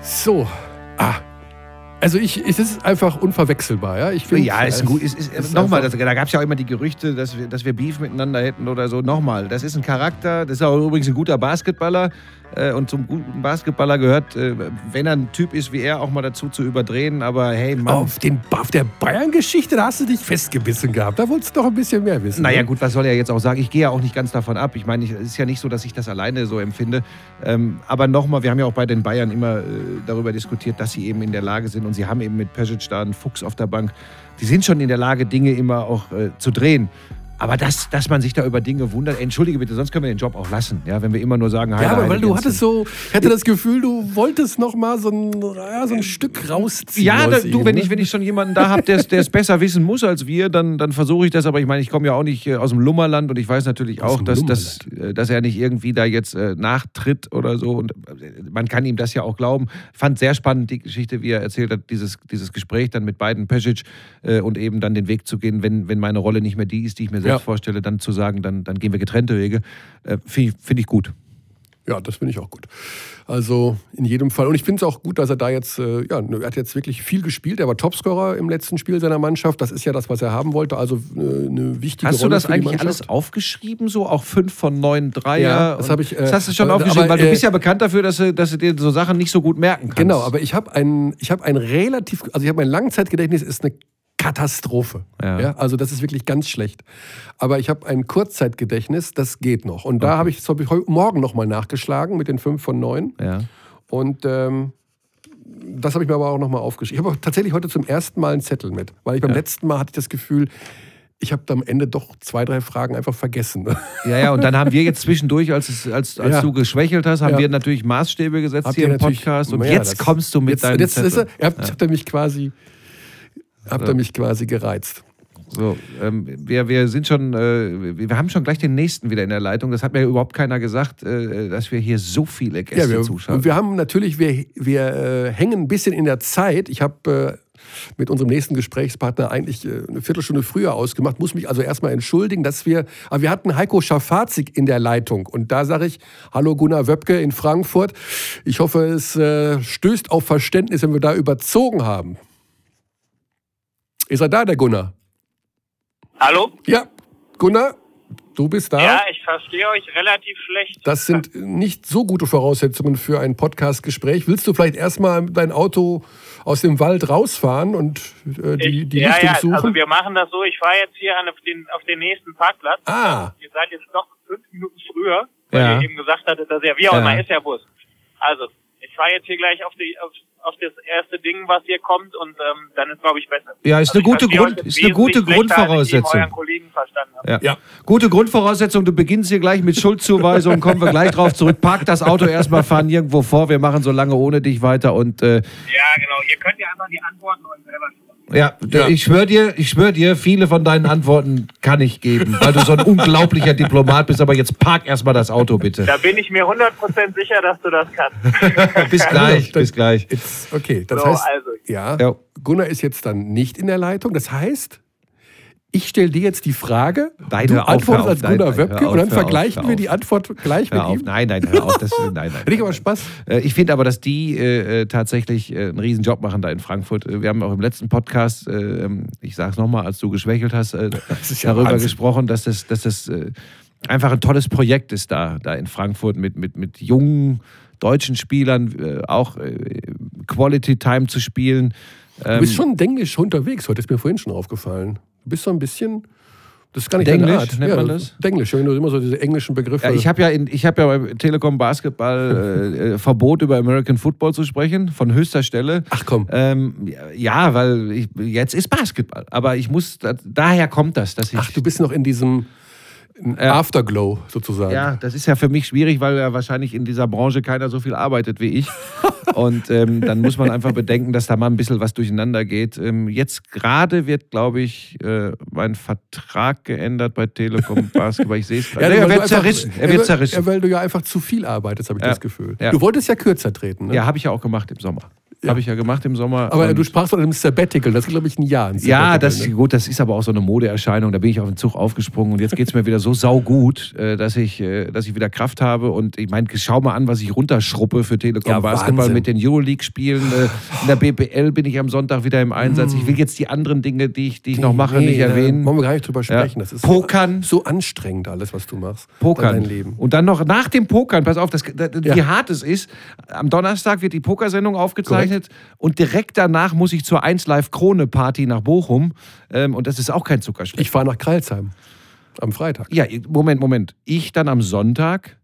So. Ah. Also es ist einfach unverwechselbar, ja. Ich finde, ja, ist gut. Nochmal, da gab es ja auch immer die Gerüchte, dass wir Beef miteinander hätten oder so. Nochmal, das ist ein Charakter, das ist auch übrigens ein guter Basketballer. Und zum guten Basketballer gehört, wenn er ein Typ ist wie er, auch mal dazu zu überdrehen. Aber hey, Mann. Auf der Bayern-Geschichte, da hast du dich festgebissen gehabt. Da wolltest du doch ein bisschen mehr wissen. Naja, gut, was soll er jetzt auch sagen? Ich gehe ja auch nicht ganz davon ab. Ich meine, es ist ja nicht so, dass ich das alleine so empfinde. Aber nochmal, wir haben ja auch bei den Bayern immer darüber diskutiert, dass sie eben in der Lage sind. Und sie haben eben mit Pesic da einen Fuchs auf der Bank. Die sind schon in der Lage, Dinge immer auch zu drehen. Aber dass man sich da über Dinge wundert, entschuldige bitte, sonst können wir den Job auch lassen, ja, wenn wir immer nur sagen, ja, aber weil du hattest so, ich hatte das Gefühl, du wolltest noch mal so ein Stück rausziehen. Ja, du, wenn ich schon jemanden da habe, der es besser wissen muss als wir, dann versuche ich das, aber ich meine, ich komme ja auch nicht aus dem Lummerland und ich weiß natürlich auch, dass er nicht irgendwie da jetzt nachtritt oder so und man kann ihm das ja auch glauben. Ich fand sehr spannend die Geschichte, wie er erzählt hat, dieses Gespräch dann mit beiden Pesic und eben dann den Weg zu gehen, wenn meine Rolle nicht mehr die ist, die ich mir selbst vorstelle, dann zu sagen, dann gehen wir getrennte Wege, finde ich gut. Ja, das finde ich auch gut. Also in jedem Fall. Und ich finde es auch gut, dass er da jetzt, er hat jetzt wirklich viel gespielt. Er war Topscorer im letzten Spiel seiner Mannschaft. Das ist ja das, was er haben wollte. Also eine wichtige Rolle. Hast du das eigentlich alles aufgeschrieben? So auch 5 von 9 Dreier? Ja, das habe ich. Das hast du schon aufgeschrieben, weil du bist ja bekannt dafür, dass du dir so Sachen nicht so gut merken kannst. Genau, aber mein Langzeitgedächtnis ist eine Katastrophe. Ja. Ja, also das ist wirklich ganz schlecht. Aber ich habe ein Kurzzeitgedächtnis, das geht noch. Und da habe ich heute Morgen nochmal nachgeschlagen mit den 5 von 9. Ja. Und das habe ich mir aber auch nochmal aufgeschrieben. Ich habe tatsächlich heute zum ersten Mal einen Zettel mit. Weil ich beim letzten Mal hatte ich das Gefühl, ich habe am Ende doch 2, 3 Fragen einfach vergessen. Ja, und dann haben wir jetzt zwischendurch, als du geschwächelt hast, haben wir natürlich Maßstäbe gesetzt hier im Podcast. Und jetzt kommst du mit deinem Zettel. Habt ihr mich quasi gereizt. So, wir haben schon gleich den nächsten wieder in der Leitung. Das hat mir überhaupt keiner gesagt, dass wir hier so viele Gäste zuschauen. Und wir haben natürlich, wir hängen ein bisschen in der Zeit. Ich habe mit unserem nächsten Gesprächspartner eigentlich eine Viertelstunde früher ausgemacht, muss mich also erstmal entschuldigen, aber wir hatten Heiko Schaffarzik in der Leitung und da sage ich, hallo Gunnar Wöbke in Frankfurt. Ich hoffe, es stößt auf Verständnis, wenn wir da überzogen haben. Ist er da, der Gunnar? Hallo? Ja, Gunnar, du bist da. Ja, ich verstehe euch relativ schlecht. Das sind nicht so gute Voraussetzungen für ein Podcast-Gespräch. Willst du vielleicht erstmal dein Auto aus dem Wald rausfahren und die Richtung suchen? Ja, also wir machen das so. Ich fahre jetzt hier auf den nächsten Parkplatz. Ah. Ihr seid jetzt noch 5 Minuten früher, weil ihr eben gesagt hattet, dass wie auch immer ist ja Bus. Also, ich fahre jetzt hier gleich auf das erste Ding, was hier kommt und dann ist, glaube ich, besser. Ja, ist eine gute Grundvoraussetzung. Euren Kollegen verstanden habe. Ja. Gute Grundvoraussetzung, du beginnst hier gleich mit Schuldzuweisung, kommen wir gleich drauf zurück. Park das Auto erstmal, fahren irgendwo vor, wir machen so lange ohne dich weiter und genau, ihr könnt ja einfach die Antworten euch selber schreiben. Ja, ich schwör dir, viele von deinen Antworten kann ich geben, weil du so ein unglaublicher Diplomat bist, aber jetzt park erstmal das Auto, bitte. Da bin ich mir 100% sicher, dass du das kannst. Bis gleich. Okay, das heißt, Gunnar ist jetzt dann nicht in der Leitung, das heißt, ich stelle dir jetzt die Frage, du antwortest als Gunnar Wöbke und dann vergleichen wir die Antwort gleich mit ihm. Nein, hör auf. Hätte ich aber Spaß. Ich finde aber, dass die tatsächlich einen riesen Job machen da in Frankfurt. Wir haben auch im letzten Podcast, ich sage es nochmal, als du geschwächelt hast, darüber gesprochen, dass das einfach ein tolles Projekt ist da in Frankfurt mit jungen deutschen Spielern, auch Quality Time zu spielen. Du bist schon denglisch unterwegs heute, ist mir vorhin schon aufgefallen. Du bist so ein bisschen, das ist gar nicht deine Art. Nennt man das? Denglisch, wenn du immer so diese englischen Begriffe... Ja, ich hab ja bei Telekom Basketball Verbot, über American Football zu sprechen, von höchster Stelle. Ach komm. Weil jetzt ist Basketball. Aber ich muss, daher kommt das. Dass ich, du bist noch in diesem... Afterglow sozusagen. Ja, das ist ja für mich schwierig, weil ja wahrscheinlich in dieser Branche keiner so viel arbeitet wie ich. Und dann muss man einfach bedenken, dass da mal ein bisschen was durcheinander geht. Jetzt gerade wird, glaube ich, mein Vertrag geändert bei Telekom Basketball. Ich sehe es gerade. Er wird zerrissen. Weil du ja einfach zu viel arbeitest, habe ich das Gefühl. Ja. Du wolltest ja kürzer treten. Ne? Ja, habe ich ja auch gemacht im Sommer. Ja. Habe ich ja gemacht im Sommer. Aber du sprachst von einem Sabbatical, das ist, glaube ich, ein Jahr. Ein ja, das, ne? Gut, das ist aber auch so eine Modeerscheinung, da bin ich auf den Zug aufgesprungen und jetzt geht es mir wieder so saugut, dass ich wieder Kraft habe und ich meine, schau mal an, was ich runterschruppe für Telekom Basketball Wahnsinn. Mit den Euroleague-Spielen. In der BBL bin ich am Sonntag wieder im Einsatz. Ich will jetzt die anderen Dinge, die ich noch mache, nicht erwähnen. Wollen wir gar nicht drüber sprechen. Ja. Das ist Pokern. So anstrengend alles, was du machst. Pokern. Dein Leben. Und dann noch nach dem Pokern, pass auf, wie hart es ist, am Donnerstag wird die Pokersendung aufgezeichnet. Cool. Und direkt danach muss ich zur 1Live-Krone-Party nach Bochum. Und das ist auch kein Zuckerschlecken. Ich fahre nach Crailsheim am Freitag. Ja, Moment. Ich dann am Sonntag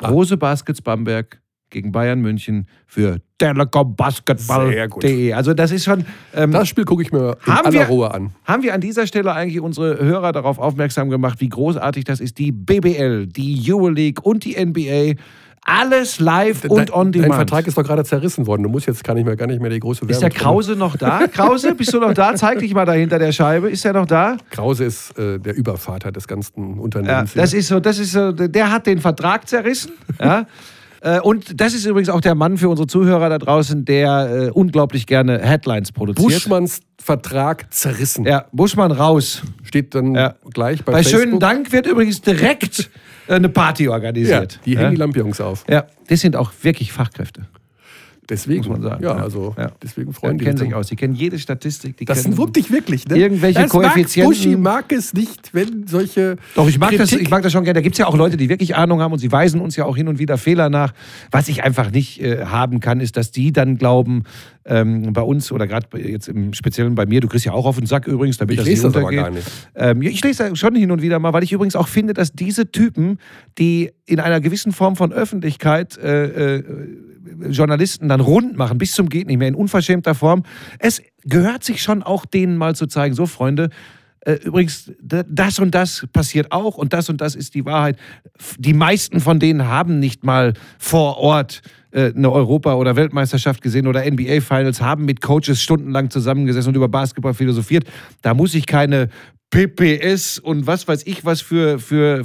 Baskets Bamberg gegen Bayern München für Telekom Basketball. Sehr gut. Also das ist schon... das Spiel gucke ich mir in aller Ruhe an. Haben wir an dieser Stelle eigentlich unsere Hörer darauf aufmerksam gemacht, wie großartig das ist. Die BBL, die Euroleague und die NBA... Alles live und on demand. Dein Vertrag ist doch gerade zerrissen worden. Du musst jetzt gar nicht mehr die große Werbung. Ist der Krause noch da? Krause, bist du noch da? Zeig dich mal da hinter der Scheibe. Ist er noch da? Krause ist der Übervater des ganzen Unternehmens. Ja, das ist so. Der hat den Vertrag zerrissen. Ja. Und das ist übrigens auch der Mann für unsere Zuhörer da draußen, der unglaublich gerne Headlines produziert. Buschmanns Vertrag zerrissen. Ja, Buschmann raus. Steht dann gleich bei Facebook. Bei schönen Dank wird übrigens direkt eine Party organisiert. Ja, die hängen die Lampions auf. Ja, das sind auch wirklich Fachkräfte. Deswegen, muss man sagen. Ja, also deswegen freuen die kennen sich aus. Die kennen jede Statistik. Das wurmt dich wirklich, ne? Irgendwelche Koeffizienten. Buschi mag es nicht, wenn solche. Doch, ich mag das schon gerne. Da gibt es ja auch Leute, die wirklich Ahnung haben und sie weisen uns ja auch hin und wieder Fehler nach. Was ich einfach nicht haben kann, ist, dass die dann glauben, bei uns oder gerade jetzt im Speziellen bei mir, du kriegst ja auch auf den Sack übrigens, damit ich das nicht untergeht. Aber gar nicht. Ich lese das schon hin und wieder mal, weil ich übrigens auch finde, dass diese Typen, die in einer gewissen Form von Öffentlichkeit Journalisten dann rund machen, bis zum geht nicht mehr, in unverschämter Form. Es gehört sich schon auch denen mal zu zeigen, so Freunde, übrigens, das und das passiert auch und das ist die Wahrheit. Die meisten von denen haben nicht mal vor Ort eine Europa- oder Weltmeisterschaft gesehen oder NBA-Finals, haben mit Coaches stundenlang zusammengesessen und über Basketball philosophiert. Da muss ich keine PPS und was weiß ich was für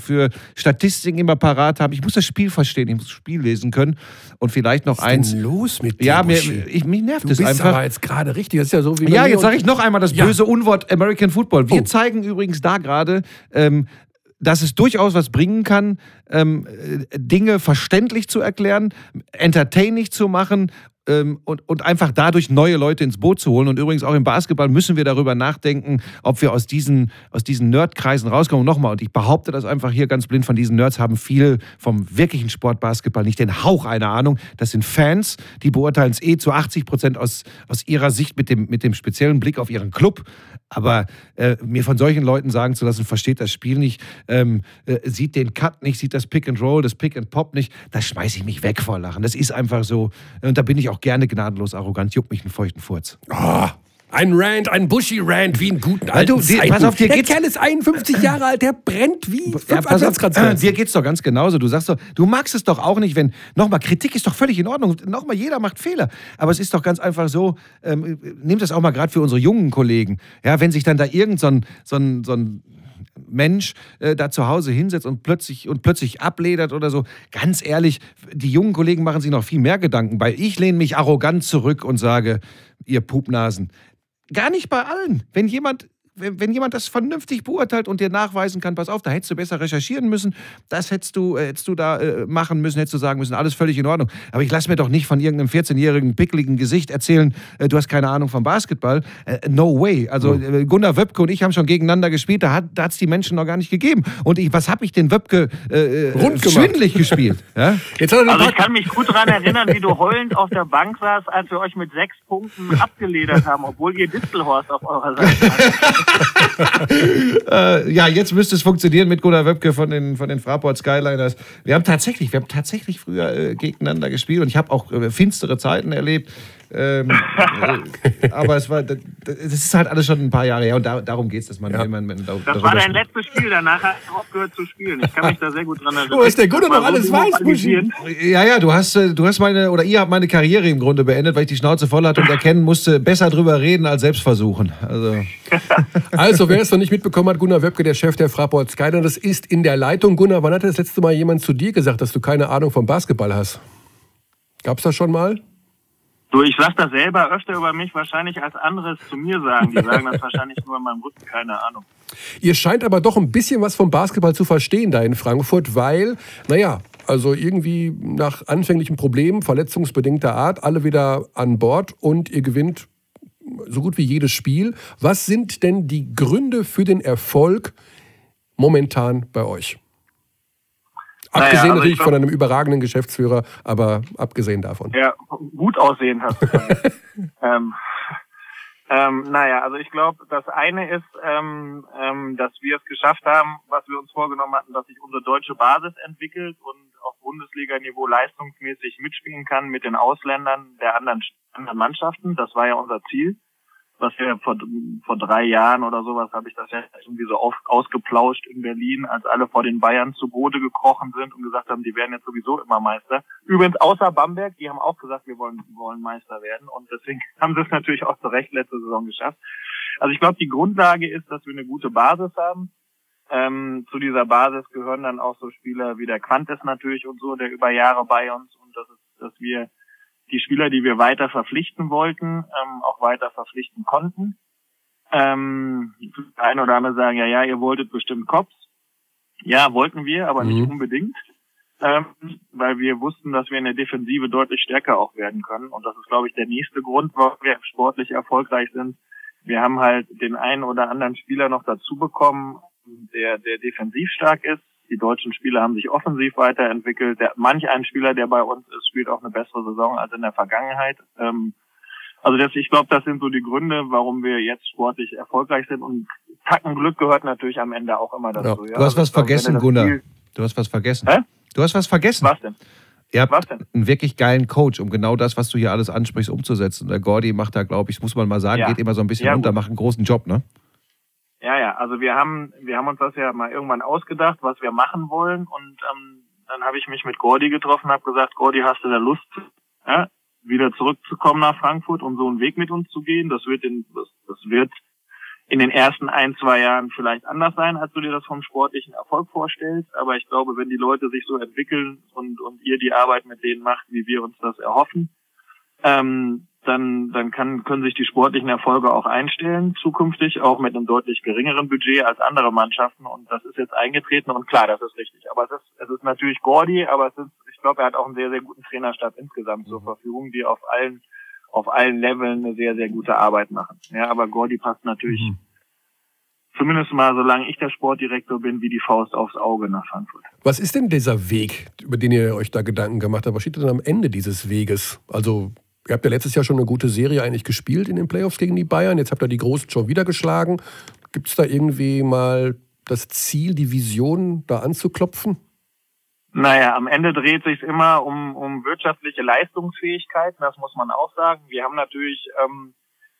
Statistiken immer parat haben. Ich muss das Spiel verstehen, ich muss das Spiel lesen können und vielleicht noch eins. Was ist denn los mit dir? Ja, mich nervt das einfach. Du bist aber jetzt gerade richtig, das ist ja so wie... Ja, jetzt sage ich noch einmal das böse Unwort American Football. Wir zeigen übrigens da gerade... dass es durchaus was bringen kann, Dinge verständlich zu erklären, entertaining zu machen und einfach dadurch neue Leute ins Boot zu holen. Und übrigens auch im Basketball müssen wir darüber nachdenken, ob wir aus diesen Nerdkreisen rauskommen. Und nochmal, und ich behaupte das einfach hier ganz blind, von diesen Nerds haben viele vom wirklichen Sport Basketball nicht den Hauch einer Ahnung. Das sind Fans, die beurteilen es zu 80% aus ihrer Sicht mit dem speziellen Blick auf ihren Club. Aber mir von solchen Leuten sagen zu lassen, versteht das Spiel nicht, sieht den Cut nicht, sieht das Pick and Roll, das Pick and Pop nicht, da schmeiße ich mich weg vor Lachen. Das ist einfach so. Und da bin ich auch gerne gnadenlos arrogant, juckt mich einen feuchten Furz. Oh, ein Rant, ein Bushy-Rant, wie einen guten alten Zeiten. Pass auf, dir geht's. Der Kerl ist 51 Jahre alt, der brennt wie 5 Absatzgrad. Dir geht's doch ganz genauso. Du sagst doch, du magst es doch auch nicht, wenn, nochmal, Kritik ist doch völlig in Ordnung. Nochmal, jeder macht Fehler. Aber es ist doch ganz einfach so, nehmt das auch mal gerade für unsere jungen Kollegen. Ja, wenn sich dann da irgend so ein Mensch da zu Hause hinsetzt und plötzlich abledert oder so. Ganz ehrlich, die jungen Kollegen machen sich noch viel mehr Gedanken bei. Ich lehne mich arrogant zurück und sage, ihr Pupnasen. Gar nicht bei allen. Wenn jemand das vernünftig beurteilt und dir nachweisen kann, pass auf, da hättest du besser recherchieren müssen, das hättest du da machen müssen, hättest du sagen müssen, alles völlig in Ordnung. Aber ich lasse mir doch nicht von irgendeinem 14-jährigen pickligen Gesicht erzählen, du hast keine Ahnung vom Basketball. No way. Also Gunnar Wöbke und ich haben schon gegeneinander gespielt, da hat's die Menschen noch gar nicht gegeben. Und was habe ich denn Wöbke schwindelig gespielt? Ja? Also ich kann mich gut daran erinnern, wie du heulend auf der Bank saßt, als wir euch mit 6 Punkten abgeledert haben, obwohl ihr Ditzelhorst auf eurer Seite hattet. Ja, jetzt müsste es funktionieren mit Gunnar Wöbke von den Fraport Skyliners. Wir haben tatsächlich früher gegeneinander gespielt und ich habe auch finstere Zeiten erlebt. Aber das ist halt alles schon ein paar Jahre her und darum geht es, dass man immer... Das war dein letztes Spiel, danach hast du aufgehört zu spielen. Ich kann mich da sehr gut dran erinnern. Du hast der Gunnar noch alles weiß, Buschi. Ja, du hast ihr habt meine Karriere im Grunde beendet, weil ich die Schnauze voll hatte und erkennen musste, besser drüber reden als selbst versuchen. Also wer es noch nicht mitbekommen hat, Gunnar Wöbke, der Chef der Fraport Skyliners, ist in der Leitung. Gunnar, wann hat das letzte Mal jemand zu dir gesagt, dass du keine Ahnung vom Basketball hast? Gab's das schon mal? Du, ich lasse das selber öfter über mich wahrscheinlich als anderes zu mir sagen. Die sagen das wahrscheinlich nur in meinem Rücken, keine Ahnung. Ihr scheint aber doch ein bisschen was vom Basketball zu verstehen da in Frankfurt, weil, naja, also irgendwie nach anfänglichen Problemen, verletzungsbedingter Art, alle wieder an Bord und ihr gewinnt so gut wie jedes Spiel. Was sind denn die Gründe für den Erfolg momentan bei euch? Abgesehen natürlich von einem überragenden Geschäftsführer, aber abgesehen davon. Ja, gut aussehen hast du. Also ich glaube, das eine ist, dass wir es geschafft haben, was wir uns vorgenommen hatten, dass sich unsere deutsche Basis entwickelt und auf Bundesliga-Niveau leistungsmäßig mitspielen kann mit den Ausländern der anderen Mannschaften. Das war ja unser Ziel. Was wir vor 3 Jahren oder sowas, habe ich das ja irgendwie so oft ausgeplauscht in Berlin, als alle vor den Bayern zu Boden gekrochen sind und gesagt haben, die werden jetzt sowieso immer Meister. Übrigens außer Bamberg, die haben auch gesagt, wir wollen Meister werden und deswegen haben sie es natürlich auch zu Recht letzte Saison geschafft. Also ich glaube, die Grundlage ist, dass wir eine gute Basis haben. Zu dieser Basis gehören dann auch so Spieler wie der Quantes natürlich und so, der über Jahre bei uns, und das ist, dass wir die Spieler, die wir weiter verpflichten wollten, auch weiter verpflichten konnten. Ein oder andere sagen, ja, ihr wolltet bestimmt Cops. Ja, wollten wir, aber nicht unbedingt. Weil wir wussten, dass wir in der Defensive deutlich stärker auch werden können. Und das ist, glaube ich, der nächste Grund, warum wir sportlich erfolgreich sind. Wir haben halt den einen oder anderen Spieler noch dazu bekommen, der defensiv stark ist. Die deutschen Spieler haben sich offensiv weiterentwickelt. Manch ein Spieler, der bei uns ist, spielt auch eine bessere Saison als in der Vergangenheit. Ich glaube, das sind so die Gründe, warum wir jetzt sportlich erfolgreich sind. Und Tacken Glück gehört natürlich am Ende auch immer dazu. Ja. Du hast was vergessen, Gunnar. Du hast was vergessen. Hä? Du hast was vergessen. Was denn? Ihr habt einen wirklich geilen Coach, um genau das, was du hier alles ansprichst, umzusetzen. Und der Gordy macht da, glaube ich, muss man mal sagen, geht immer so ein bisschen runter, macht einen großen Job, ne? Ja, also wir haben uns das ja mal irgendwann ausgedacht, was wir machen wollen, und dann habe ich mich mit Gordy getroffen und habe gesagt, Gordy, hast du da Lust, wieder zurückzukommen nach Frankfurt, um so einen Weg mit uns zu gehen? Das wird in den ersten 1-2 Jahren vielleicht anders sein, als du dir das vom sportlichen Erfolg vorstellst, aber ich glaube, wenn die Leute sich so entwickeln und ihr die Arbeit mit denen macht, wie wir uns das erhoffen, dann können sich die sportlichen Erfolge auch einstellen, zukünftig auch mit einem deutlich geringeren Budget als andere Mannschaften, und das ist jetzt eingetreten und klar, das ist richtig. Aber es ist natürlich Gordy, aber ich glaube, er hat auch einen sehr, sehr guten Trainerstab insgesamt zur Verfügung, die auf allen Leveln eine sehr, sehr gute Arbeit machen. Ja, aber Gordy passt natürlich zumindest mal, solange ich der Sportdirektor bin, wie die Faust aufs Auge nach Frankfurt. Was ist denn dieser Weg, über den ihr euch da Gedanken gemacht habt? Was steht denn am Ende dieses Weges? Also ihr habt ja letztes Jahr schon eine gute Serie eigentlich gespielt in den Playoffs gegen die Bayern. Jetzt habt ihr die Großen schon wieder geschlagen. Gibt es da irgendwie mal das Ziel, die Vision da anzuklopfen? Naja, am Ende dreht sich immer um wirtschaftliche Leistungsfähigkeit. Das muss man auch sagen. Wir haben natürlich,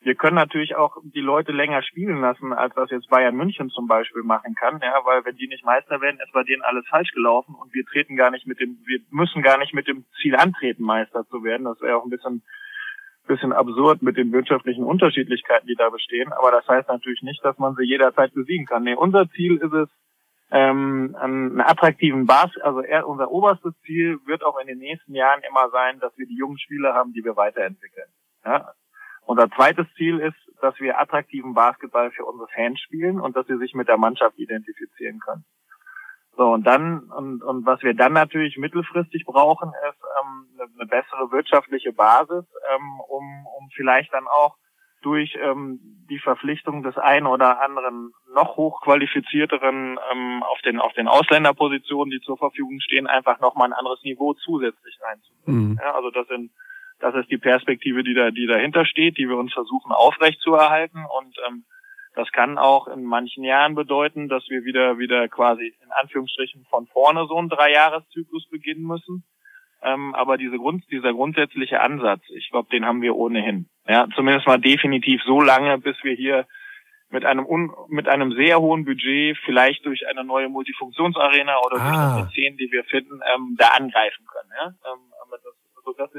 wir können natürlich auch die Leute länger spielen lassen, als das jetzt Bayern München zum Beispiel machen kann. Ja, weil wenn die nicht Meister werden, ist bei denen alles falsch gelaufen und wir müssen gar nicht mit dem Ziel antreten, Meister zu werden. Das wäre auch ein bisschen absurd mit den wirtschaftlichen Unterschiedlichkeiten, die da bestehen. Aber das heißt natürlich nicht, dass man sie jederzeit besiegen kann. Nee, unser Ziel ist es, einen attraktiven unser oberstes Ziel wird auch in den nächsten Jahren immer sein, dass wir die jungen Spieler haben, die wir weiterentwickeln. Ja? Unser zweites Ziel ist, dass wir attraktiven Basketball für unsere Fans spielen und dass sie sich mit der Mannschaft identifizieren können. So, und dann, und was wir dann natürlich mittelfristig brauchen, ist eine bessere wirtschaftliche Basis, um vielleicht dann auch durch die Verpflichtung des einen oder anderen noch hochqualifizierteren auf den Ausländerpositionen, die zur Verfügung stehen, einfach nochmal ein anderes Niveau zusätzlich reinzubringen. Mhm. Ja, also das ist die Perspektive, die dahinter steht, die wir uns versuchen aufrechtzuerhalten, und das kann auch in manchen Jahren bedeuten, dass wir wieder quasi in Anführungsstrichen von vorne so einen 3-Jahres-Zyklus beginnen müssen. Aber dieser grundsätzliche Ansatz, ich glaube, den haben wir ohnehin. Ja, zumindest mal definitiv so lange, bis wir hier mit einem sehr hohen Budget vielleicht durch eine neue Multifunktionsarena oder durch die 10, die wir finden, da angreifen können. Ja? Aber das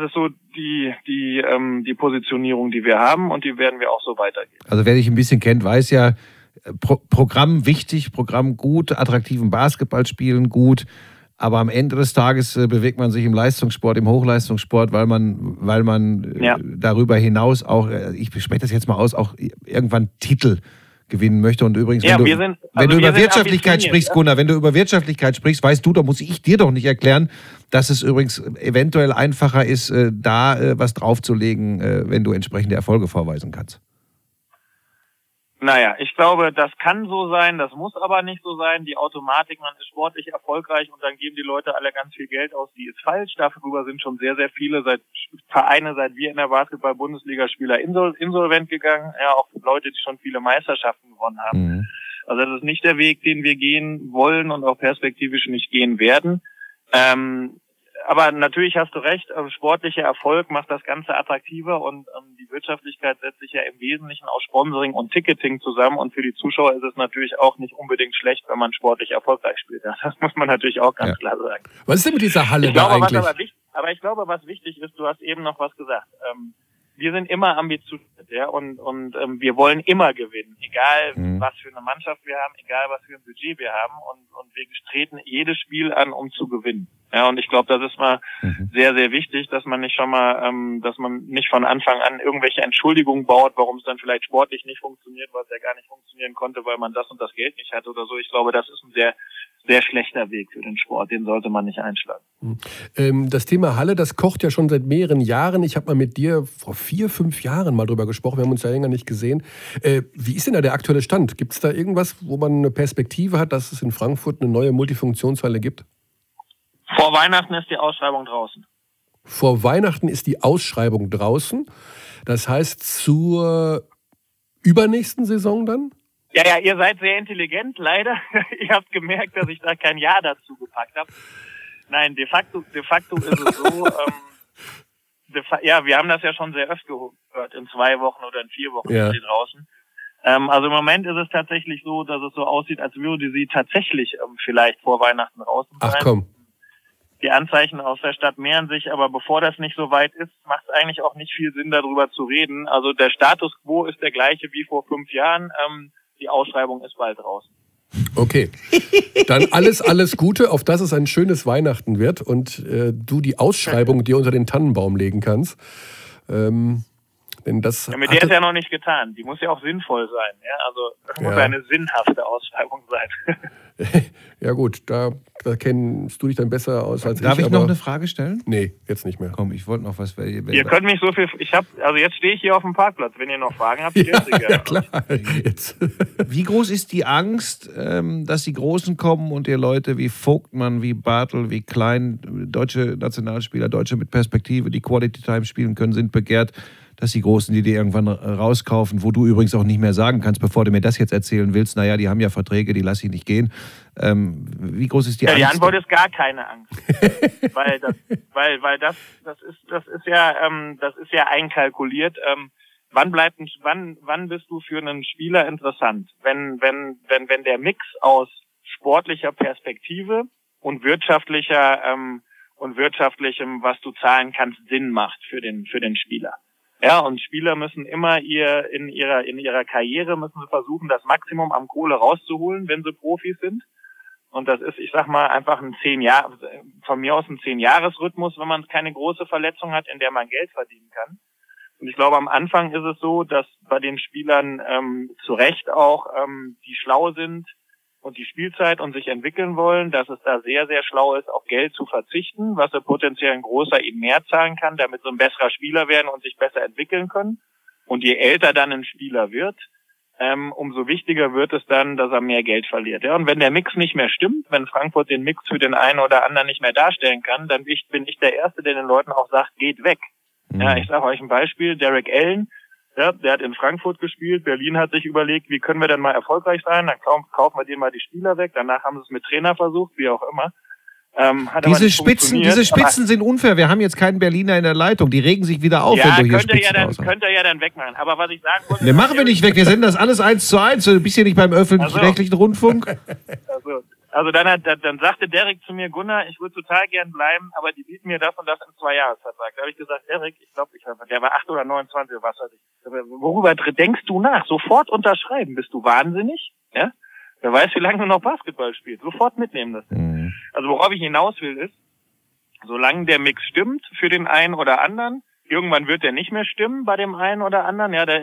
ist so die Positionierung, die wir haben, und die werden wir auch so weitergeben. Also wer dich ein bisschen kennt, weiß ja, Programm wichtig, Programm gut, attraktiven Basketball spielen gut, Aber am Ende des Tages bewegt man sich im Leistungssport, im Hochleistungssport, weil man ja darüber hinaus auch, ich schmecke das jetzt mal aus, auch irgendwann Titel gewinnen möchte. Und übrigens, ja, wenn du über Wirtschaftlichkeit sprichst, weißt du, da muss ich dir doch nicht erklären, dass es übrigens eventuell einfacher ist, da was draufzulegen, wenn du entsprechende Erfolge vorweisen kannst. Naja, ich glaube, das kann so sein, das muss aber nicht so sein. Die Automatik, man ist sportlich erfolgreich und dann geben die Leute alle ganz viel Geld aus, die ist falsch. Darüber sind schon sehr, sehr viele Vereine, seit wir in der Basketball-Bundesliga Spieler insolvent gegangen. Ja, auch Leute, die schon viele Meisterschaften gewonnen haben. Mhm. Also das ist nicht der Weg, den wir gehen wollen und auch perspektivisch nicht gehen werden. Aber natürlich hast du recht, sportlicher Erfolg macht das Ganze attraktiver und die Wirtschaftlichkeit setzt sich ja im Wesentlichen aus Sponsoring und Ticketing zusammen und für die Zuschauer ist es natürlich auch nicht unbedingt schlecht, wenn man sportlich erfolgreich spielt. Das muss man natürlich auch ganz klar sagen. Was ist denn mit dieser Halle da eigentlich? Ich glaube, was wichtig ist, du hast eben noch was gesagt. Wir sind immer ambitioniert, ja, und wir wollen immer gewinnen, egal was für eine Mannschaft wir haben, egal was für ein Budget wir haben und wir treten jedes Spiel an, um zu gewinnen. Ja, und ich glaube, das ist mal sehr, sehr wichtig, dass man nicht schon mal, dass man nicht von Anfang an irgendwelche Entschuldigungen baut, warum es dann vielleicht sportlich nicht funktioniert, weil es ja gar nicht funktionieren konnte, weil man das und das Geld nicht hat oder so. Ich glaube, das ist ein sehr, sehr schlechter Weg für den Sport. Den sollte man nicht einschlagen. Das Thema Halle, das kocht ja schon seit mehreren Jahren. Ich habe mal mit dir vor 4-5 Jahren mal drüber gesprochen. Wir haben uns ja länger nicht gesehen. Wie ist denn da der aktuelle Stand? Gibt es da irgendwas, wo man eine Perspektive hat, dass es in Frankfurt eine neue Multifunktionshalle gibt? Vor Weihnachten ist die Ausschreibung draußen. Vor Weihnachten ist die Ausschreibung draußen. Das heißt, zur übernächsten Saison dann? Ja, ihr seid sehr intelligent, leider. Ihr habt gemerkt, dass ich da kein Ja dazu gepackt habe. Nein, de facto ist es so. Wir haben das ja schon sehr öfter gehört. In 2 Wochen oder in 4 Wochen ist sie draußen. Also im Moment ist es tatsächlich so, dass es so aussieht, als würde sie tatsächlich vielleicht vor Weihnachten draußen sein. Ach komm. Die Anzeichen aus der Stadt mehren sich, aber bevor das nicht so weit ist, macht es eigentlich auch nicht viel Sinn, darüber zu reden. Also der Status quo ist der gleiche wie vor 5 Jahren. Die Ausschreibung ist bald draußen. Okay, dann alles Gute, auf dass es ein schönes Weihnachten wird und du die Ausschreibung dir unter den Tannenbaum legen kannst. Denn das mit der ist ja noch nicht getan. Die muss ja auch sinnvoll sein. Ja? Also das muss eine sinnhafte Ausschreibung sein. Ja gut, da kennst du dich dann besser aus als ich. Darf ich noch eine Frage stellen? Nee, jetzt nicht mehr. Komm, ich wollte noch was. Ihr könnt mich so viel... jetzt stehe ich hier auf dem Parkplatz. Wenn ihr noch Fragen habt, stellt sie gerne. Ja, klar. Jetzt. Wie groß ist die Angst, dass die Großen kommen und ihr Leute wie Vogtmann, wie Bartel, wie Klein, deutsche Nationalspieler, Deutsche mit Perspektive, die Quality Time spielen können, sind begehrt, dass die Großen, die dir irgendwann rauskaufen, wo du übrigens auch nicht mehr sagen kannst, bevor du mir das jetzt erzählen willst, naja, die haben ja Verträge, die lasse ich nicht gehen. Wie groß ist die Angst? Die Antwort ist gar keine Angst. weil das ist ja einkalkuliert. Wann bist du für einen Spieler interessant? Wenn der Mix aus sportlicher Perspektive und wirtschaftlichem, was du zahlen kannst, Sinn macht für den Spieler. Ja, und Spieler müssen immer in ihrer Karriere müssen sie versuchen, das Maximum am Kohle rauszuholen, wenn sie Profis sind. Und das ist, ich sag mal, einfach von mir aus ein 10-Jahres-Rhythmus, wenn man keine große Verletzung hat, in der man Geld verdienen kann. Und ich glaube, am Anfang ist es so, dass bei den Spielern zu Recht auch die schlau sind und die Spielzeit und sich entwickeln wollen, dass es da sehr, sehr schlau ist, auf Geld zu verzichten, was er potenziell ein großer eben mehr zahlen kann, damit sie ein besserer Spieler werden und sich besser entwickeln können. Und je älter dann ein Spieler wird, umso wichtiger wird es dann, dass er mehr Geld verliert. Ja, und wenn der Mix nicht mehr stimmt, wenn Frankfurt den Mix für den einen oder anderen nicht mehr darstellen kann, dann bin ich der Erste, der den Leuten auch sagt, geht weg. Ja, ich sage euch ein Beispiel, Derek Allen, ja, der hat in Frankfurt gespielt, Berlin hat sich überlegt, wie können wir denn mal erfolgreich sein, dann kaufen wir denen mal die Spieler weg, danach haben sie es mit Trainer versucht, wie auch immer. Diese Spitzen sind unfair, wir haben jetzt keinen Berliner in der Leitung, die regen sich wieder auf, wenn du hier Spitzen raushaust. Könnt ihr ja dann wegmachen, aber was ich sagen wollte... Ne, machen wir nicht weg, wir senden das alles 1:1, du bist hier nicht beim öffentlich-rechtlichen Rundfunk. Also dann sagte Derek zu mir, Gunnar, ich würde total gern bleiben, aber die bieten mir das und das im 2-Jahres-Vertrag. Da habe ich gesagt, Derek, ich glaube, der war 8 oder 29 oder was weiß ich. Worüber denkst du nach? Sofort unterschreiben, bist du wahnsinnig? Ja? Wer weiß, wie lange du noch Basketball spielst. Sofort mitnehmen das. Mhm. Also worauf ich hinaus will ist, solange der Mix stimmt für den einen oder anderen, irgendwann wird der nicht mehr stimmen bei dem einen oder anderen. Ja, das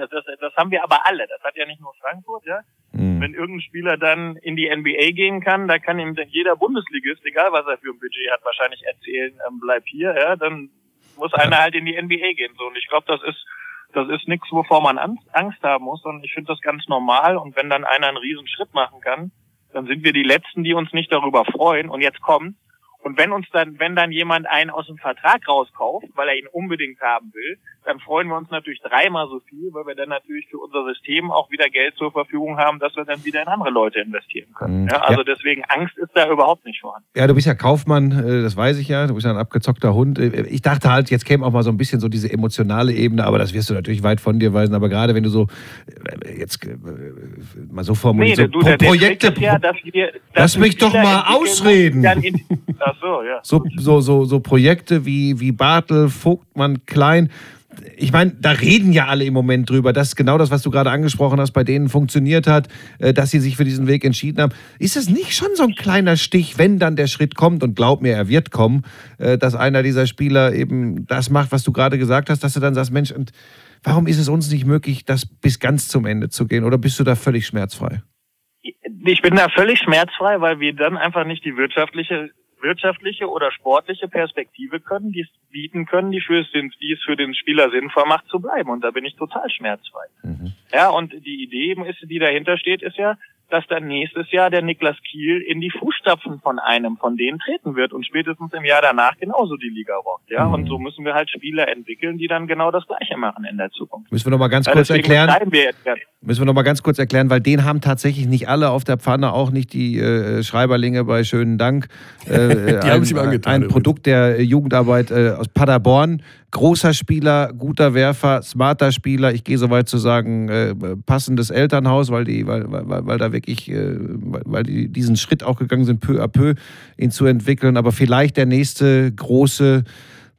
haben wir aber alle. Das hat ja nicht nur Frankfurt. Ja, mhm. Wenn irgendein Spieler dann in die NBA gehen kann, da kann ihm jeder Bundesligist, egal was er für ein Budget hat, wahrscheinlich erzählen, bleib hier. Ja, dann muss einer halt in die NBA gehen. So, und ich glaube, das ist nichts, wovor man Angst haben muss, sondern ich finde das ganz normal. Und wenn dann einer einen riesen Schritt machen kann, dann sind wir die Letzten, die uns nicht darüber freuen. Und jetzt kommt. Und wenn dann jemand einen aus dem Vertrag rauskauft, weil er ihn unbedingt haben will, dann freuen wir uns natürlich dreimal so viel, weil wir dann natürlich für unser System auch wieder Geld zur Verfügung haben, dass wir dann wieder in andere Leute investieren können. Ja, also deswegen, Angst ist da überhaupt nicht vorhanden. Ja, du bist ja Kaufmann, das weiß ich ja, du bist ja ein abgezockter Hund. Ich dachte halt, jetzt käme auch mal so ein bisschen so diese emotionale Ebene, aber das wirst du natürlich weit von dir weisen, aber gerade wenn du so, jetzt mal so formulierst, so Projekte, ja, lass mich doch mal ausreden. Ach so, ja. So Projekte wie Bartel, Vogtmann, Klein. Ich meine, da reden ja alle im Moment drüber, dass genau das, was du gerade angesprochen hast, bei denen funktioniert hat, dass sie sich für diesen Weg entschieden haben. Ist das nicht schon so ein kleiner Stich, wenn dann der Schritt kommt, und glaub mir, er wird kommen, dass einer dieser Spieler eben das macht, was du gerade gesagt hast, dass du dann sagst, Mensch, und warum ist es uns nicht möglich, das bis ganz zum Ende zu gehen? Oder bist du da völlig schmerzfrei? Ich bin da völlig schmerzfrei, weil wir dann einfach nicht die wirtschaftliche oder sportliche Perspektive können, die es bieten können, die es für den Spieler sinnvoll macht, zu bleiben. Und da bin ich total schmerzfrei. Mhm. Ja, und die Idee, die dahinter steht, ist ja, dass dann nächstes Jahr der Niklas Kiel in die Fußstapfen von einem von denen treten wird und spätestens im Jahr danach genauso die Liga rockt. Ja? Mhm. Und so müssen wir halt Spieler entwickeln, die dann genau das Gleiche machen in der Zukunft. Müssen wir nochmal ganz kurz erklären, weil den haben tatsächlich nicht alle auf der Pfanne, auch nicht die Schreiberlinge bei Schönen Dank. Die haben sich mal angetan. Ein Produkt der Jugendarbeit aus Paderborn. Großer Spieler, guter Werfer, smarter Spieler, ich gehe soweit zu sagen, passendes Elternhaus, weil die diesen Schritt auch gegangen sind, peu à peu ihn zu entwickeln, aber vielleicht der nächste große,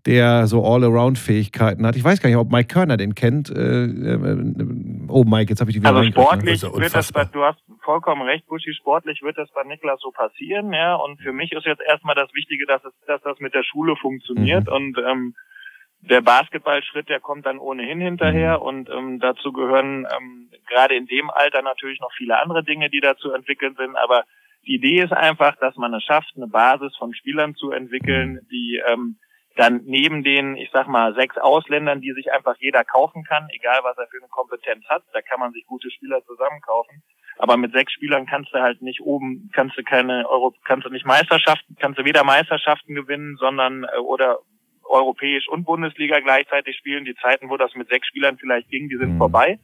der so All-Around-Fähigkeiten hat. Ich weiß gar nicht, ob Mike Körner den kennt. Oh, Mike, jetzt habe ich die wieder. Also sportlich wird das, du hast vollkommen recht, Buschi, sportlich wird das bei Niklas so passieren, ja, und für mich ist jetzt erstmal das Wichtige, dass das mit der Schule funktioniert, mhm. Und der Basketballschritt, der kommt dann ohnehin hinterher, und dazu gehören gerade in dem Alter natürlich noch viele andere Dinge, die da zu entwickeln sind, aber die Idee ist einfach, dass man es schafft, eine Basis von Spielern zu entwickeln, die dann neben den, ich sag mal, 6 Ausländern, die sich einfach jeder kaufen kann, egal was er für eine Kompetenz hat, da kann man sich gute Spieler zusammenkaufen, aber mit 6 Spielern kannst du halt nicht oben, kannst du weder Meisterschaften gewinnen, sondern oder europäisch und Bundesliga gleichzeitig spielen. Die Zeiten, wo das mit 6 Spielern vielleicht ging, die sind vorbei.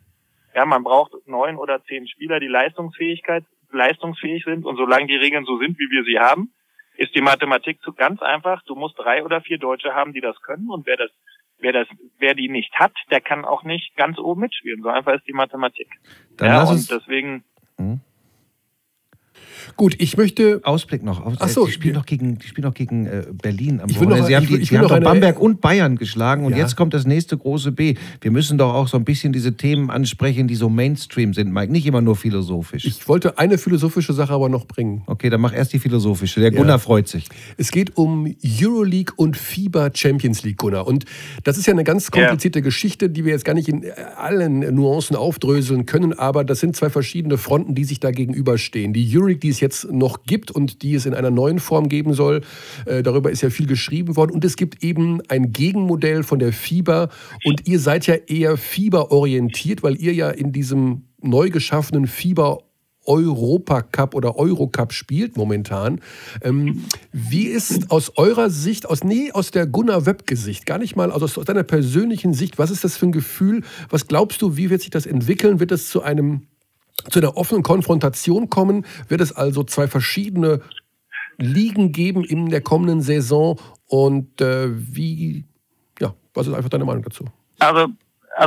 Ja, man braucht 9 oder 10 Spieler, die leistungsfähig sind. Und solange die Regeln so sind, wie wir sie haben, ist die Mathematik ganz einfach. Du musst 3 oder 4 Deutsche haben, die das können. Und wer die nicht hat, der kann auch nicht ganz oben mitspielen. So einfach ist die Mathematik. Dann ja, und deswegen... Gut, ich möchte... Ausblick noch. Achso, die spielen noch gegen Berlin am Wochenende. Sie haben doch Bamberg und Bayern geschlagen, und ja, jetzt kommt das nächste große B. Wir müssen doch auch so ein bisschen diese Themen ansprechen, die so Mainstream sind, Mike. Nicht immer nur philosophisch. Ich wollte eine philosophische Sache aber noch bringen. Okay, dann mach erst die philosophische. Der Gunnar freut sich. Es geht um Euroleague und FIBA Champions League, Gunnar. Und das ist ja eine ganz komplizierte Geschichte, die wir jetzt gar nicht in allen Nuancen aufdröseln können, aber das sind zwei verschiedene Fronten, die sich da gegenüberstehen. Die Euroleague, die es jetzt noch gibt und die es in einer neuen Form geben soll. Darüber ist ja viel geschrieben worden. Und es gibt eben ein Gegenmodell von der FIBA. Und ihr seid ja eher FIBA-orientiert, weil ihr ja in diesem neu geschaffenen FIBA-Europacup oder Eurocup spielt momentan. Wie ist aus eurer Sicht, aus der Gunnar Wöbke-Sicht, gar nicht mal, also aus deiner persönlichen Sicht, was ist das für ein Gefühl? Was glaubst du, wie wird sich das entwickeln? Wird das zu einer offenen Konfrontation kommen? Wird es also 2 verschiedene Ligen geben in der kommenden Saison? Und was ist einfach deine Meinung dazu? Also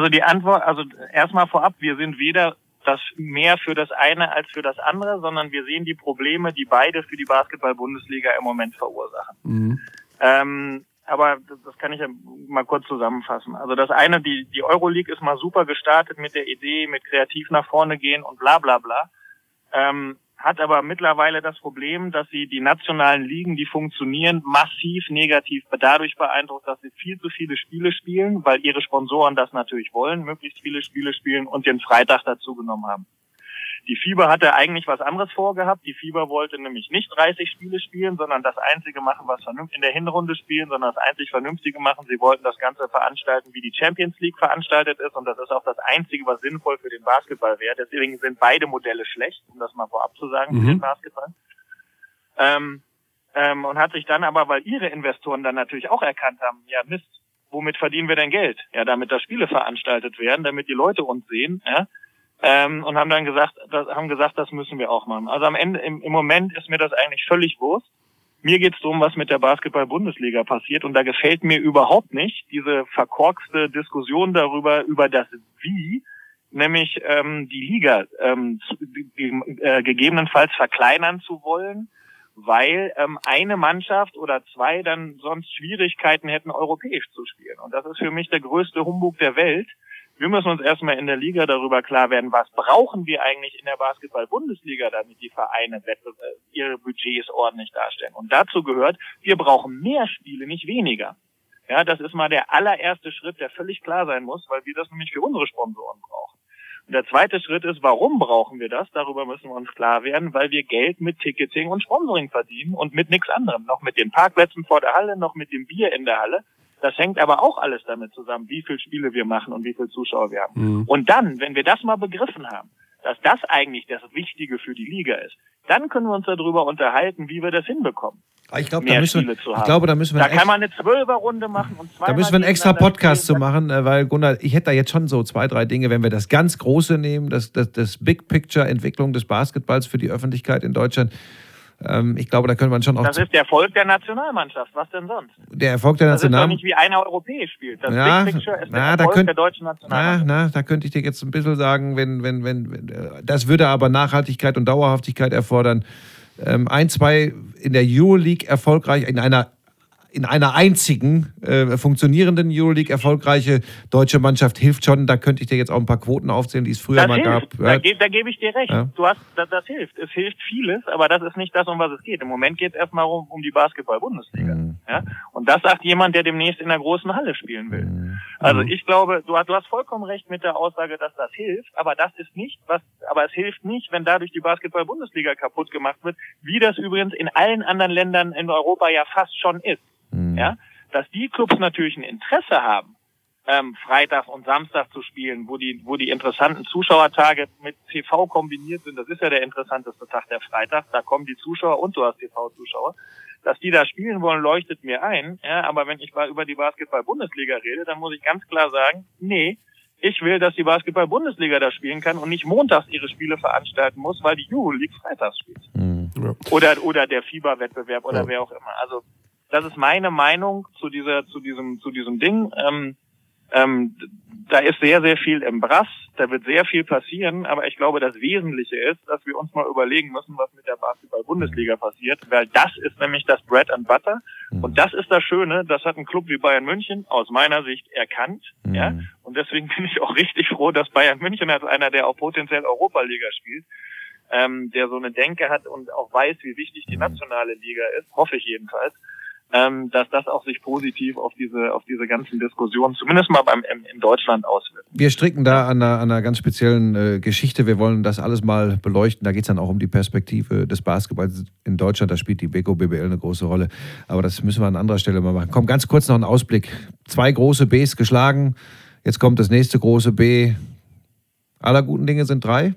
die Antwort, also erstmal vorab, wir sind weder das mehr für das eine als für das andere, sondern wir sehen die Probleme, die beide für die Basketball-Bundesliga im Moment verursachen. Mhm. Aber das kann ich ja mal kurz zusammenfassen. Also das eine, die Euroleague ist mal super gestartet mit der Idee, mit kreativ nach vorne gehen und bla bla bla. hat aber mittlerweile das Problem, dass sie die nationalen Ligen, die funktionieren, massiv negativ dadurch beeindruckt, dass sie viel zu viele Spiele spielen, weil ihre Sponsoren das natürlich wollen, möglichst viele Spiele spielen und den Freitag dazu genommen haben. Die FIBA hatte eigentlich was anderes vorgehabt. Die FIBA wollte nämlich nicht 30 Spiele spielen, sondern das einzige machen, was vernünftig in der Hinrunde spielen, sondern das einzig Vernünftige machen. Sie wollten das Ganze veranstalten, wie die Champions League veranstaltet ist. Und das ist auch das Einzige, was sinnvoll für den Basketball wäre. Deswegen sind beide Modelle schlecht, um das mal vorab zu sagen, für den Basketball. Und hat sich dann aber, weil ihre Investoren dann natürlich auch erkannt haben, ja Mist, womit verdienen wir denn Geld? Ja, damit da Spiele veranstaltet werden, damit die Leute uns sehen, ja. Und haben dann gesagt, das müssen wir auch machen. Also am Ende, im Moment ist mir das eigentlich völlig Wurst. Mir geht's darum, was mit der Basketball-Bundesliga passiert, und da gefällt mir überhaupt nicht diese verkorkste Diskussion darüber, über das Wie, nämlich die Liga gegebenenfalls verkleinern zu wollen, weil eine Mannschaft oder zwei dann sonst Schwierigkeiten hätten, europäisch zu spielen. Und das ist für mich der größte Humbug der Welt. Wir müssen uns erstmal in der Liga darüber klar werden, was brauchen wir eigentlich in der Basketball-Bundesliga, damit die Vereine ihre Budgets ordentlich darstellen. Und dazu gehört, wir brauchen mehr Spiele, nicht weniger. Ja, das ist mal der allererste Schritt, der völlig klar sein muss, weil wir das nämlich für unsere Sponsoren brauchen. Und der zweite Schritt ist, warum brauchen wir das? Darüber müssen wir uns klar werden, weil wir Geld mit Ticketing und Sponsoring verdienen und mit nichts anderem. Noch mit den Parkplätzen vor der Halle, noch mit dem Bier in der Halle. Das hängt aber auch alles damit zusammen, wie viele Spiele wir machen und wie viele Zuschauer wir haben. Mhm. Und dann, wenn wir das mal begriffen haben, dass das eigentlich das Wichtige für die Liga ist, dann können wir uns darüber unterhalten, wie wir das hinbekommen. Ich glaube, da müssen wir. Da kann man eine 12er-Runde machen und zwei. Da müssen wir einen extra Podcast zu machen, weil Gunnar, ich hätte da jetzt schon so 2, 3 Dinge, wenn wir das ganz Große nehmen, das Big Picture Entwicklung des Basketballs für die Öffentlichkeit in Deutschland. Ich glaube, da könnte man schon auch... Das ist der Erfolg der Nationalmannschaft, was denn sonst? Der Erfolg der Nationalmannschaft... Das ist doch nicht, wie einer europäisch spielt. Das Big Picture ist der Erfolg der deutschen Nationalmannschaft. Da könnte ich dir jetzt ein bisschen sagen, wenn das würde aber Nachhaltigkeit und Dauerhaftigkeit erfordern. 1, 2 in der Euroleague erfolgreich, in einer einzigen funktionierenden Euroleague erfolgreiche deutsche Mannschaft hilft schon. Da könnte ich dir jetzt auch ein paar Quoten aufzählen, die es früher das mal hilft. Gab. Ja. Da gebe ich dir recht. Ja. Du hast, das hilft. Es hilft vieles, aber das ist nicht das, um was es geht. Im Moment geht es erstmal um die Basketball-Bundesliga. Mhm. Ja? Und das sagt jemand, der demnächst in der großen Halle spielen will. Mhm. Also ich glaube, du hast vollkommen recht mit der Aussage, dass das hilft, aber das ist nicht was. Aber es hilft nicht, wenn dadurch die Basketball-Bundesliga kaputt gemacht wird, wie das übrigens in allen anderen Ländern in Europa ja fast schon ist. Ja, dass die Clubs natürlich ein Interesse haben, freitags und Samstag zu spielen, wo die interessanten Zuschauertage mit TV kombiniert sind. Das ist ja der interessanteste Tag, der Freitag. Da kommen die Zuschauer und du hast TV-Zuschauer. Dass die da spielen wollen, leuchtet mir ein. Ja, aber wenn ich mal über die Basketball-Bundesliga rede, dann muss ich ganz klar sagen, nee, ich will, dass die Basketball-Bundesliga da spielen kann und nicht montags ihre Spiele veranstalten muss, weil die Euroleague freitags spielt. Ja. Oder der FIBA-Wettbewerb oder wer auch immer. Also, das ist meine Meinung zu diesem Ding. Da ist sehr, sehr viel im Brass, da wird sehr viel passieren, aber ich glaube, das Wesentliche ist, dass wir uns mal überlegen müssen, was mit der Basketball-Bundesliga passiert, weil das ist nämlich das Bread and Butter und das ist das Schöne, das hat ein Club wie Bayern München aus meiner Sicht erkannt, ja, und deswegen bin ich auch richtig froh, dass Bayern München als einer, der auch potenziell Europa-Liga spielt, der so eine Denke hat und auch weiß, wie wichtig die nationale Liga ist, hoffe ich jedenfalls, dass das auch sich positiv auf diese ganzen Diskussionen, zumindest mal in Deutschland, auswirkt. Wir stricken da an einer ganz speziellen Geschichte. Wir wollen das alles mal beleuchten. Da geht es dann auch um die Perspektive des Basketballs in Deutschland. Da spielt die BBL eine große Rolle. Aber das müssen wir an anderer Stelle mal machen. Komm, ganz kurz noch ein Ausblick. 2 große Bs geschlagen. Jetzt kommt das nächste große B. Aller guten Dinge sind 3.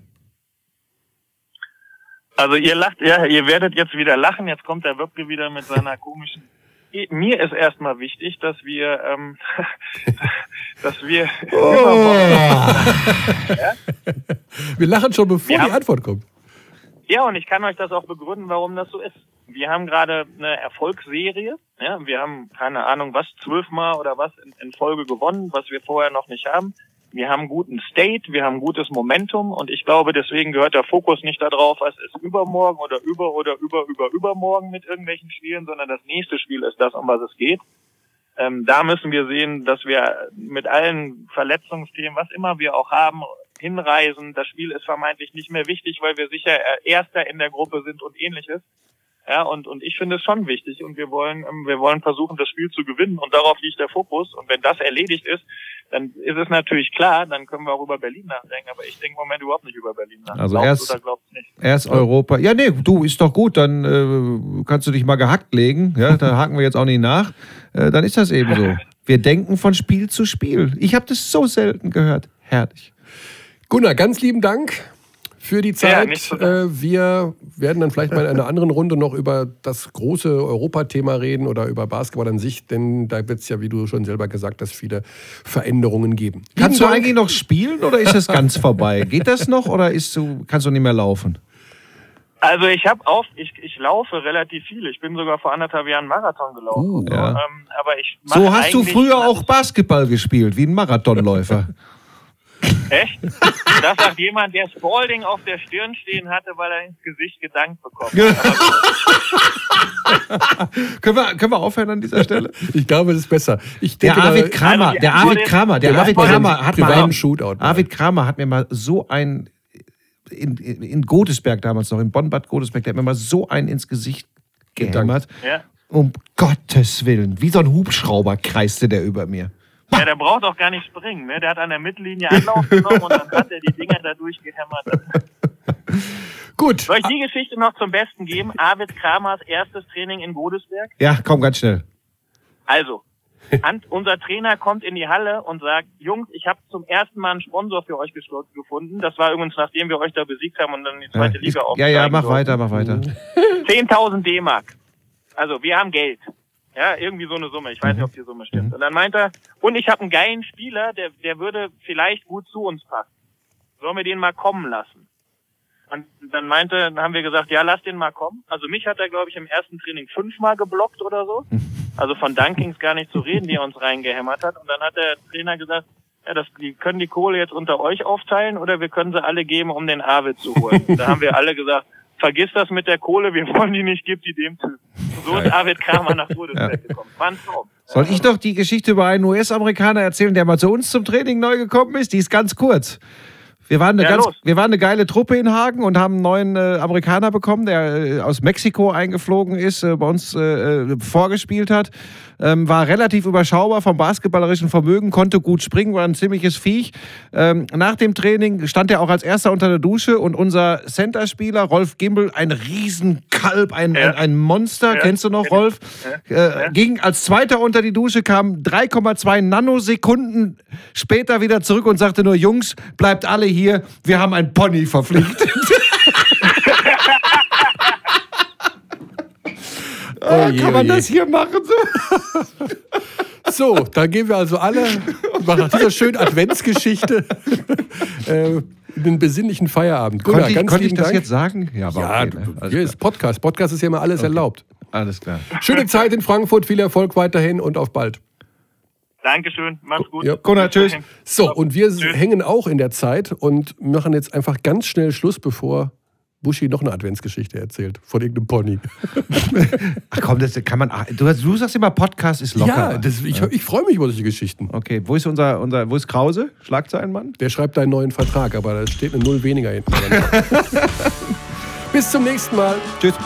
Also ihr lacht, ja, ihr werdet jetzt wieder lachen. Jetzt kommt der Wöbke wieder mit seiner komischen... Mir ist erstmal wichtig, dass wir ja? Wir lachen schon, bevor die Antwort kommt. Ja, und ich kann euch das auch begründen, warum das so ist. Wir haben gerade eine Erfolgsserie. Ja, wir haben, keine Ahnung, was 12-mal oder was in Folge gewonnen, was wir vorher noch nicht haben. Wir haben guten State, wir haben gutes Momentum und ich glaube, deswegen gehört der Fokus nicht darauf, was ist übermorgen oder übermorgen mit irgendwelchen Spielen, sondern das nächste Spiel ist das, um was es geht. Da müssen wir sehen, dass wir mit allen Verletzungsthemen, was immer wir auch haben, hinreisen, das Spiel ist vermeintlich nicht mehr wichtig, weil wir sicher Erster in der Gruppe sind und ähnliches. Ja, und ich finde es schon wichtig und wir wollen versuchen, das Spiel zu gewinnen und darauf liegt der Fokus. Und wenn das erledigt ist, dann ist es natürlich klar, dann können wir auch über Berlin nachdenken, aber ich denke im Moment überhaupt nicht über Berlin nachdenken. Also erst Europa. Ja, nee, du, ist doch gut, dann kannst du dich mal gehackt legen, ja, da haken wir jetzt auch nicht nach, dann ist das eben so. Wir denken von Spiel zu Spiel. Ich habe das so selten gehört. Herrlich. Gunnar, ganz lieben Dank für die Zeit. Ja, wir werden dann vielleicht mal in einer anderen Runde noch über das große Europa-Thema reden oder über Basketball an sich, denn da wird es ja, wie du schon selber gesagt hast, viele Veränderungen geben. Kannst du eigentlich noch spielen oder ist das ganz vorbei? Geht das noch oder kannst du nicht mehr laufen? Also ich laufe relativ viel. Ich bin sogar vor 1,5 Jahren Marathon gelaufen. Ja. Aber ich so hast du früher auch Basketball gespielt, wie ein Marathonläufer. Echt? Das sagt jemand, der Spalding auf der Stirn stehen hatte, weil er ins Gesicht gedankt bekommen hat. Können wir aufhören an dieser Stelle? Ich glaube, das ist besser. Arvid Kramer hat mir mal so ein in Godesberg damals noch, in Bonn-Bad Godesberg, der hat mir mal so einen ins Gesicht gehämmert. Ja. Um Gottes Willen, wie so ein Hubschrauber kreiste der über mir. Ja, der braucht auch gar nicht springen, ne? Der hat an der Mittellinie Anlauf genommen und dann hat er die Dinger da durchgehämmert. Gut. Soll ich die Geschichte noch zum Besten geben? Arvid Kramers erstes Training in Godesberg? Ja, komm, ganz schnell. Also, unser Trainer kommt in die Halle und sagt, Jungs, ich habe zum ersten Mal einen Sponsor für euch gefunden. Das war übrigens, nachdem wir euch da besiegt haben und dann die zweite Liga aufsteigen. Ja, mach weiter. 10.000 D-Mark. Also, wir haben Geld. Ja, irgendwie so eine Summe. Ich weiß nicht, ob die Summe stimmt. Und dann meint er, und ich habe einen geilen Spieler, der würde vielleicht gut zu uns passen. Sollen wir den mal kommen lassen? Und dann haben wir gesagt, ja, lass den mal kommen. Also mich hat er, glaube ich, im ersten Training 5-mal geblockt oder so. Also von Dunkings gar nicht zu reden, die er uns reingehämmert hat. Und dann hat der Trainer gesagt, ja, die können die Kohle jetzt unter euch aufteilen oder wir können sie alle geben, um den Arvid zu holen. Und da haben wir alle gesagt, vergiss das mit der Kohle, wir wollen die nicht, gib die dem Typen. So ist Arvid Kramer nach Godesberg gekommen. Soll ich doch die Geschichte über einen US-Amerikaner erzählen, der mal zu uns zum Training neu gekommen ist? Die ist ganz kurz. Wir waren eine geile Truppe in Hagen und haben einen neuen Amerikaner bekommen, der aus Mexiko eingeflogen ist, bei uns vorgespielt hat. War relativ überschaubar vom basketballerischen Vermögen, konnte gut springen, war ein ziemliches Viech. Nach dem Training stand er auch als Erster unter der Dusche und unser Centerspieler Rolf Gimbel, ein Riesenkalb, ein Monster, kennst du noch, Rolf? Ging als Zweiter unter die Dusche, kam 3,2 Nanosekunden später wieder zurück und sagte nur, Jungs, bleibt alle hier, wir haben ein Pony verpflichtet. Kann man das hier machen? So, dann gehen wir also alle nach dieser schönen Adventsgeschichte einen besinnlichen Feierabend. Gunnar, Konnte ich das jetzt sagen? Ja, okay, ne? Hier ist Podcast. Podcast ist ja immer alles erlaubt. Alles klar. Schöne Zeit in Frankfurt, viel Erfolg weiterhin und auf bald. Dankeschön, mach's gut. Ja, Gunnar, tschüss. So, und wir hängen auch in der Zeit und machen jetzt einfach ganz schnell Schluss, bevor Buschi noch eine Adventsgeschichte erzählt von irgendeinem Pony. Ach komm, das kann man. Du sagst immer, Podcast ist locker. Ja, ich freue mich über solche Geschichten. Okay, wo ist unser Krause? Schlagzeilenmann? Der schreibt einen neuen Vertrag, aber da steht eine Null weniger hinten dran. Bis zum nächsten Mal. Tschüss.